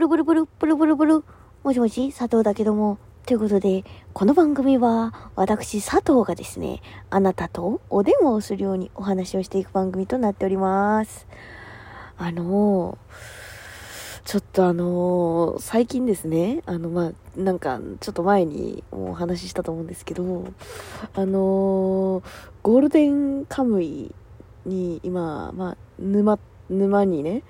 ブルブルブルブルブルブル、もしもし佐藤だけども、ということでこの番組は私佐藤がですね、あなたとお電話をするようにお話をしていく番組となっております。ちょっと最近ですね、なんかちょっと前にお話ししたと思うんですけど、ゴールデンカムイに今、沼にね、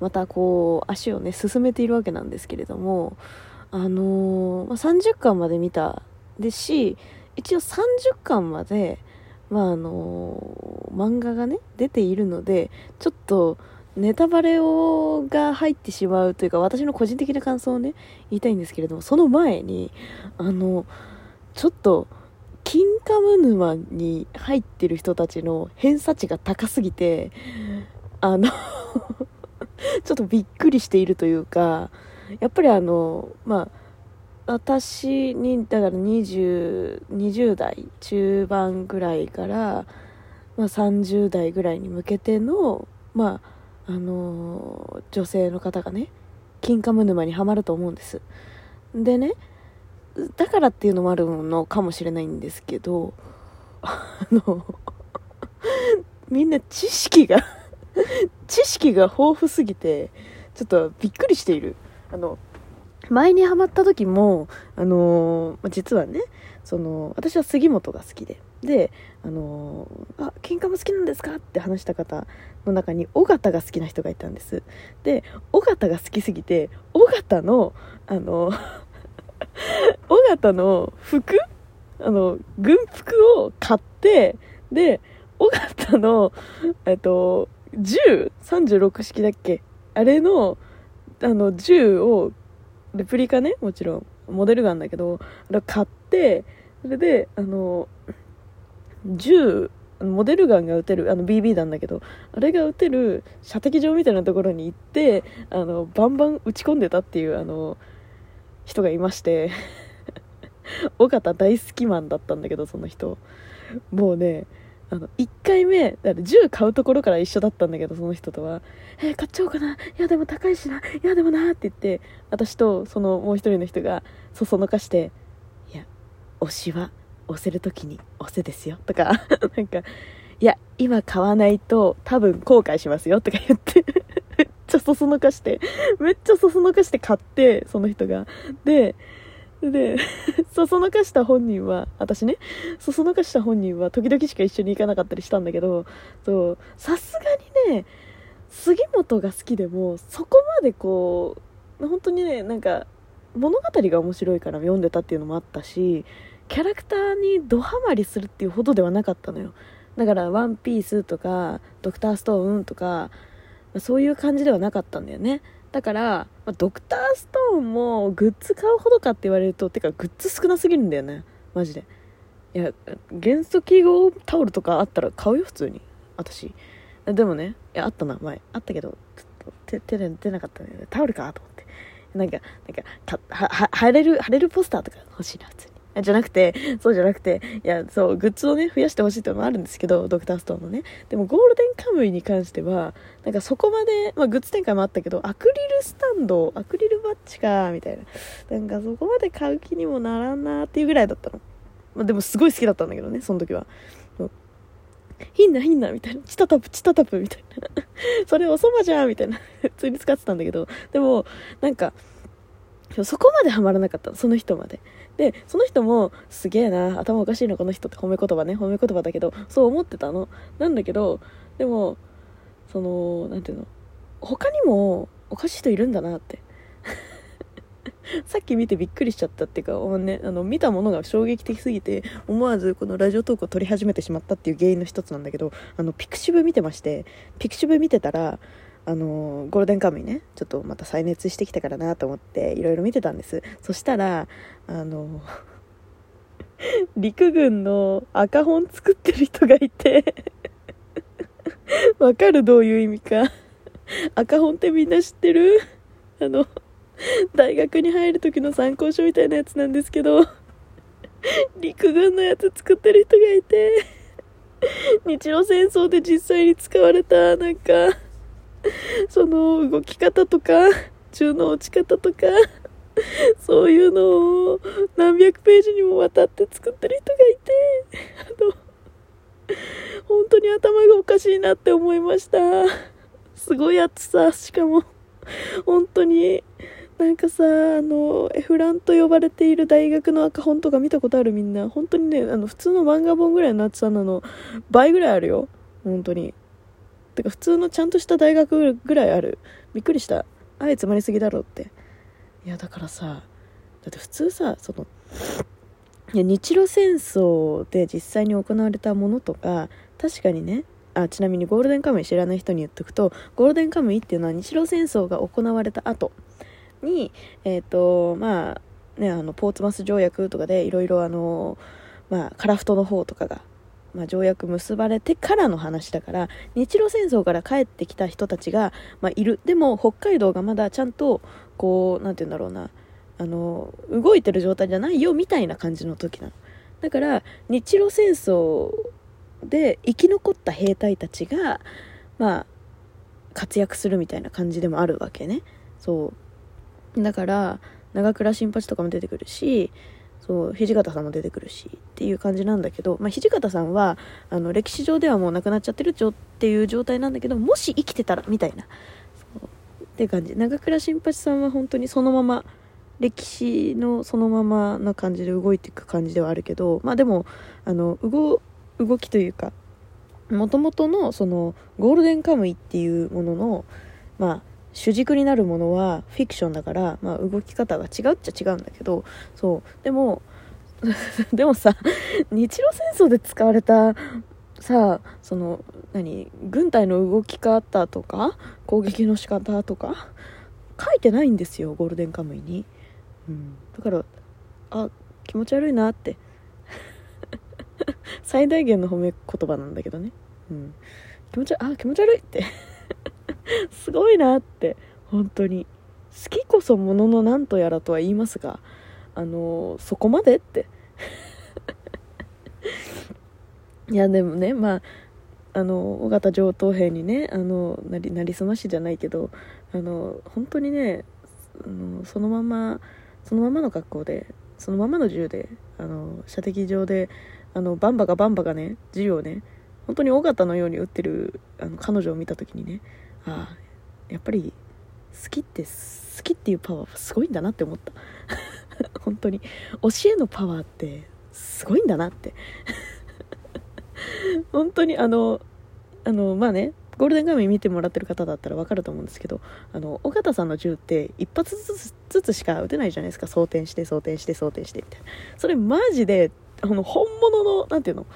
またこう足をね進めているわけなんですけれども、30巻まで見たですし、一応30巻まで漫画がね出ているので、ちょっとネタバレが入ってしまうというか、私の個人的な感想をね言いたいんですけれども、その前にちょっと金カム沼に入ってる人たちの偏差値が高すぎてちょっとびっくりしているというか、やっぱり私にだから20代中盤ぐらいから、30代ぐらいに向けての女性の方がね金カム沼にはまると思うんです。でね、だからっていうのもあるのかもしれないんですけど、みんな知識が豊富すぎてちょっとびっくりしている。前にハマった時も実はね、私は杉本が好きで金カム好きなんですかって話した方の中に尾形が好きな人がいたんです。で尾形が好きすぎて、尾形の服、軍服を買って、で尾形の銃36式だっけ、あれの銃をレプリカね、もちろんモデルガンだけど買って、それで銃モデルガンが撃てるBB 弾だけど、あれが撃てる射的場みたいなところに行ってバンバン撃ち込んでたっていう人がいまして尾形大好きマンだったんだけど、その人もうね、1回目だから銃買うところから一緒だったんだけど、その人とは買っちゃおうかな、いやでも高いしな、いやでもなって言って、私とそのもう一人の人がそそのかして、いや推しは押せるときに押せですよとかなんか、いや今買わないと多分後悔しますよとか言ってめっちゃそそのかして買って、その人がでそそのかした本人は時々しか一緒に行かなかったりしたんだけど、さすがにね杉本が好きでもそこまでこう本当にね、なんか物語が面白いから読んでたっていうのもあったし、キャラクターにドハマりするっていうほどではなかったのよ。だからワンピースとかドクターストーンとかそういう感じではなかったんだよね。だからドクターストーンもグッズ買うほどかって言われると、てかグッズ少なすぎるんだよねマジで。いや元素記号タオルとかあったら買うよ普通に私。でもね、いやあったな、前あったけどちょっと手で出なかったね、タオルかと思って、なんか貼れるポスターとか欲しいな普通に。じゃなくていやそう、グッズをね増やしてほしいっていうのもあるんですけど、ドクターストーンのね。でもゴールデンカムイに関してはなんかそこまで、グッズ展開もあったけど、アクリルバッジかみたいな、なんかそこまで買う気にもならんなっていうぐらいだったの。でもすごい好きだったんだけどね、その時は。ひんなみたいな、チタタプみたいなそれおそばじゃんみたいな普通に使ってたんだけど、でもなんかそこまでハマらなかったの、その人まで。でその人もすげえな、頭おかしいのこの人って褒め言葉だけどそう思ってたのなんだけど、でもなんていうの、他にもおかしい人いるんだなってさっき見てびっくりしちゃったっていうか、見たものが衝撃的すぎて思わずこのラジオトークを撮り始めてしまったっていう原因の一つなんだけど、ピクシブ見てたらゴールデンカムイねちょっとまた再熱してきたからなと思っていろいろ見てたんです。そしたら陸軍の赤本作ってる人がいてわかる、どういう意味か。赤本ってみんな知ってる？大学に入る時の参考書みたいなやつなんですけど、陸軍のやつ作ってる人がいて、日露戦争で実際に使われたなんかその動き方とか注の落ち方とかそういうのを何百ページにもわたって作ってる人がいて、本当に頭がおかしいなって思いました。すごい暑さ、しかも本当になんかさ、エフランと呼ばれている大学の赤本とか見たことある？みんな本当にね、普通の漫画本ぐらいの厚さなの、倍ぐらいあるよ本当に。てか普通のちゃんとした大学ぐらいある。びっくりした。あえつまりすぎだろって。いやだからさ、だって普通さ、いや日露戦争で実際に行われたものとか、確かにね、ちなみにゴールデンカムイ知らない人に言っとくと、ゴールデンカムイっていうのは日露戦争が行われた後に、ポーツマス条約とかでいろいろ樺太の方とかが、条約結ばれてからの話だから、日露戦争から帰ってきた人たちが、いる。でも北海道がまだちゃんとこう、なんていうんだろうな、動いてる状態じゃないよみたいな感じの時なの。だから日露戦争で生き残った兵隊たちが活躍するみたいな感じでもあるわけね。そうだから長倉新八とかも出てくるし、土方さんも出てくるしっていう感じなんだけど、土方さんは歴史上ではもう亡くなっちゃってるっていう状態なんだけど、もし生きてたらみたいな、そうっていう感じ。長倉新八さんは本当にそのまま歴史のそのままな感じで動いていく感じではあるけど、でも動きというか、元々のそのゴールデンカムイっていうものの主軸になるものはフィクションだから、動き方が違うっちゃ違うんだけど、でもさ、日露戦争で使われたさ、軍隊の動き方とか攻撃の仕方とか書いてないんですよゴールデンカムイに。だから気持ち悪いなって最大限の褒め言葉なんだけどね、気持ち悪いってすごいなって。本当に好きこそもののなんとやらとは言いますが、そこまでっていやでもね、尾形上等兵にね、なりすましじゃないけど、本当にね、そのままの格好でそのままの銃で射的場でバンバがね、銃をね、本当に尾形のように撃ってる彼女を見た時にね、やっぱり好きっていうパワーはすごいんだなって思った本当に教えのパワーってすごいんだなって本当にゴールデンカムイ見てもらってる方だったら分かると思うんですけど、尾形さんの銃って一発ずつしか撃てないじゃないですか。装填してみたいな。それマジで本物のなんていうの、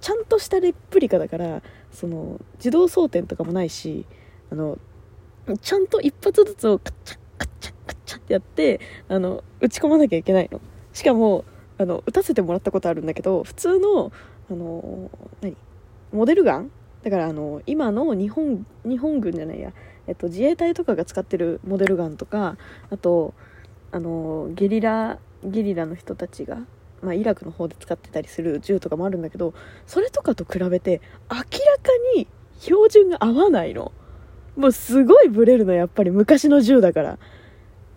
ちゃんとしたレプリカだから、自動装填とかもないし、ちゃんと一発ずつをカッチャンってやって打ち込まなきゃいけないの。しかも撃たせてもらったことあるんだけど、普通のモデルガンだから、今の日本軍じゃないや、自衛隊とかが使ってるモデルガンとか、あとゲリラの人たちが、イラクの方で使ってたりする銃とかもあるんだけど、それとかと比べて明らかに標準が合わないの。もうすごいブレるの、やっぱり昔の銃だから。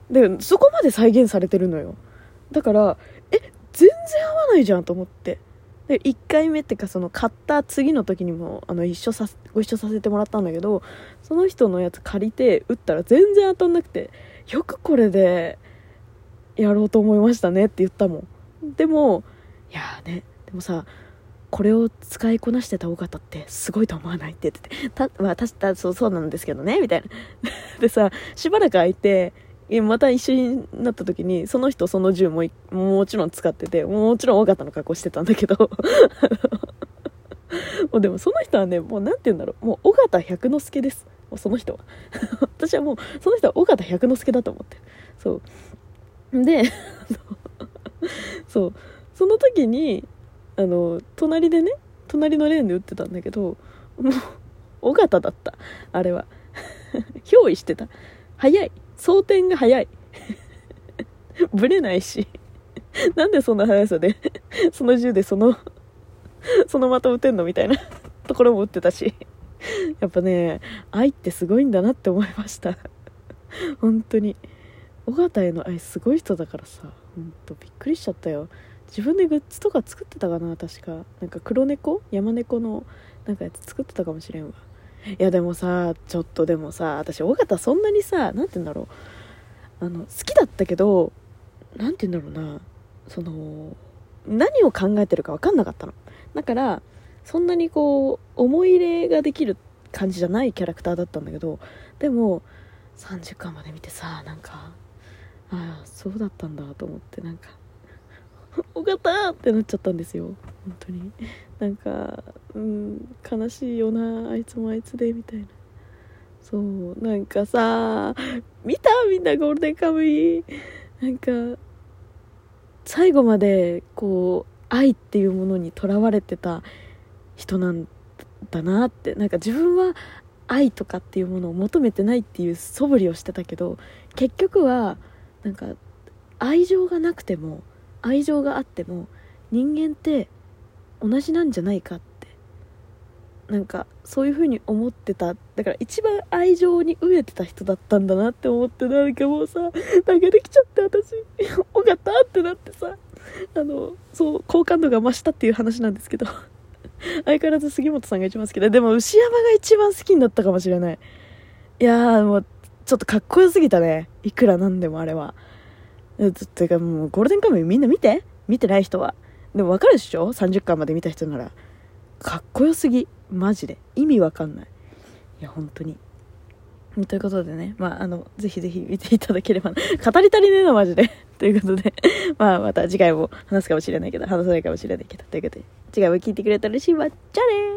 でそこまで再現されてるのよ。だから全然合わないじゃんと思って。で1回目っていうか、買った次の時にもご一緒させてもらったんだけど、その人のやつ借りて打ったら全然当たんなくて、よくこれでやろうと思いましたねって言ったもん。でもさ、これを使いこなしてた尾形ってすごいと思わないって言ってて、そうなんですけどねみたいなでさ、しばらく空いてまた一緒になった時に、その人その銃ももちろん使ってて、もちろん尾形の格好してたんだけどもうでもその人はね、もうなんて言うんだろう、もう尾形百之助です、その人は私はもうその人は尾形百之助だと思って、そうでそう、その時に隣でね、隣のレーンで打ってたんだけど、もう尾形だった、あれは憑依してた、早い、装填が早いブレないしなんでそんな速さでその銃でその的撃てんのみたいなところも撃ってたし、やっぱね、愛ってすごいんだなって思いました本当に尾形への愛すごい人だからさ、本当びっくりしちゃったよ。自分でグッズとか作ってたかな、確かなんか黒猫山猫のなんかやつ作ってたかもしれんわ。いやでもさ、ちょっとでもさ、私尾形そんなにさ、なんて言うんだろう、好きだったけど、なんて言うんだろうな、その何を考えてるか分かんなかったの。だからそんなにこう思い入れができる感じじゃないキャラクターだったんだけど、でも30巻まで見てさ、なんかああそうだったんだと思って、なんか尾形ってなっちゃったんですよ。本当になんか、悲しいよな、あいつもあいつでみたいな。そうなんかさ、見たみんなゴールデンカムイ、なんか最後までこう愛っていうものにとらわれてた人なんだなって、なんか自分は愛とかっていうものを求めてないっていう素振りをしてたけど、結局はなんか愛情がなくても愛情があっても人間って同じなんじゃないかって、なんかそういう風に思ってた。だから一番愛情に飢えてた人だったんだなって思って、なんかもうさ泣けてきちゃって、私尾形ってなってさ、そう好感度が増したっていう話なんですけど、相変わらず杉本さんが一番好きで、でも牛山が一番好きになったかもしれない。いやーもうちょっとかっこよすぎたね、いくらなんでもあれは。てかもうゴールデンカムイみんな見て、見てない人はでもわかるでしょ、30巻まで見た人なら。かっこよすぎ、マジで意味わかんない。いや本当にということでね、まあぜひぜひ見ていただければな語り足りねえなマジでということでまあまた次回も話すかもしれないけど、話さないかもしれないけど、ということで次回も聞いてくれたら嬉しいわ。じゃあねー。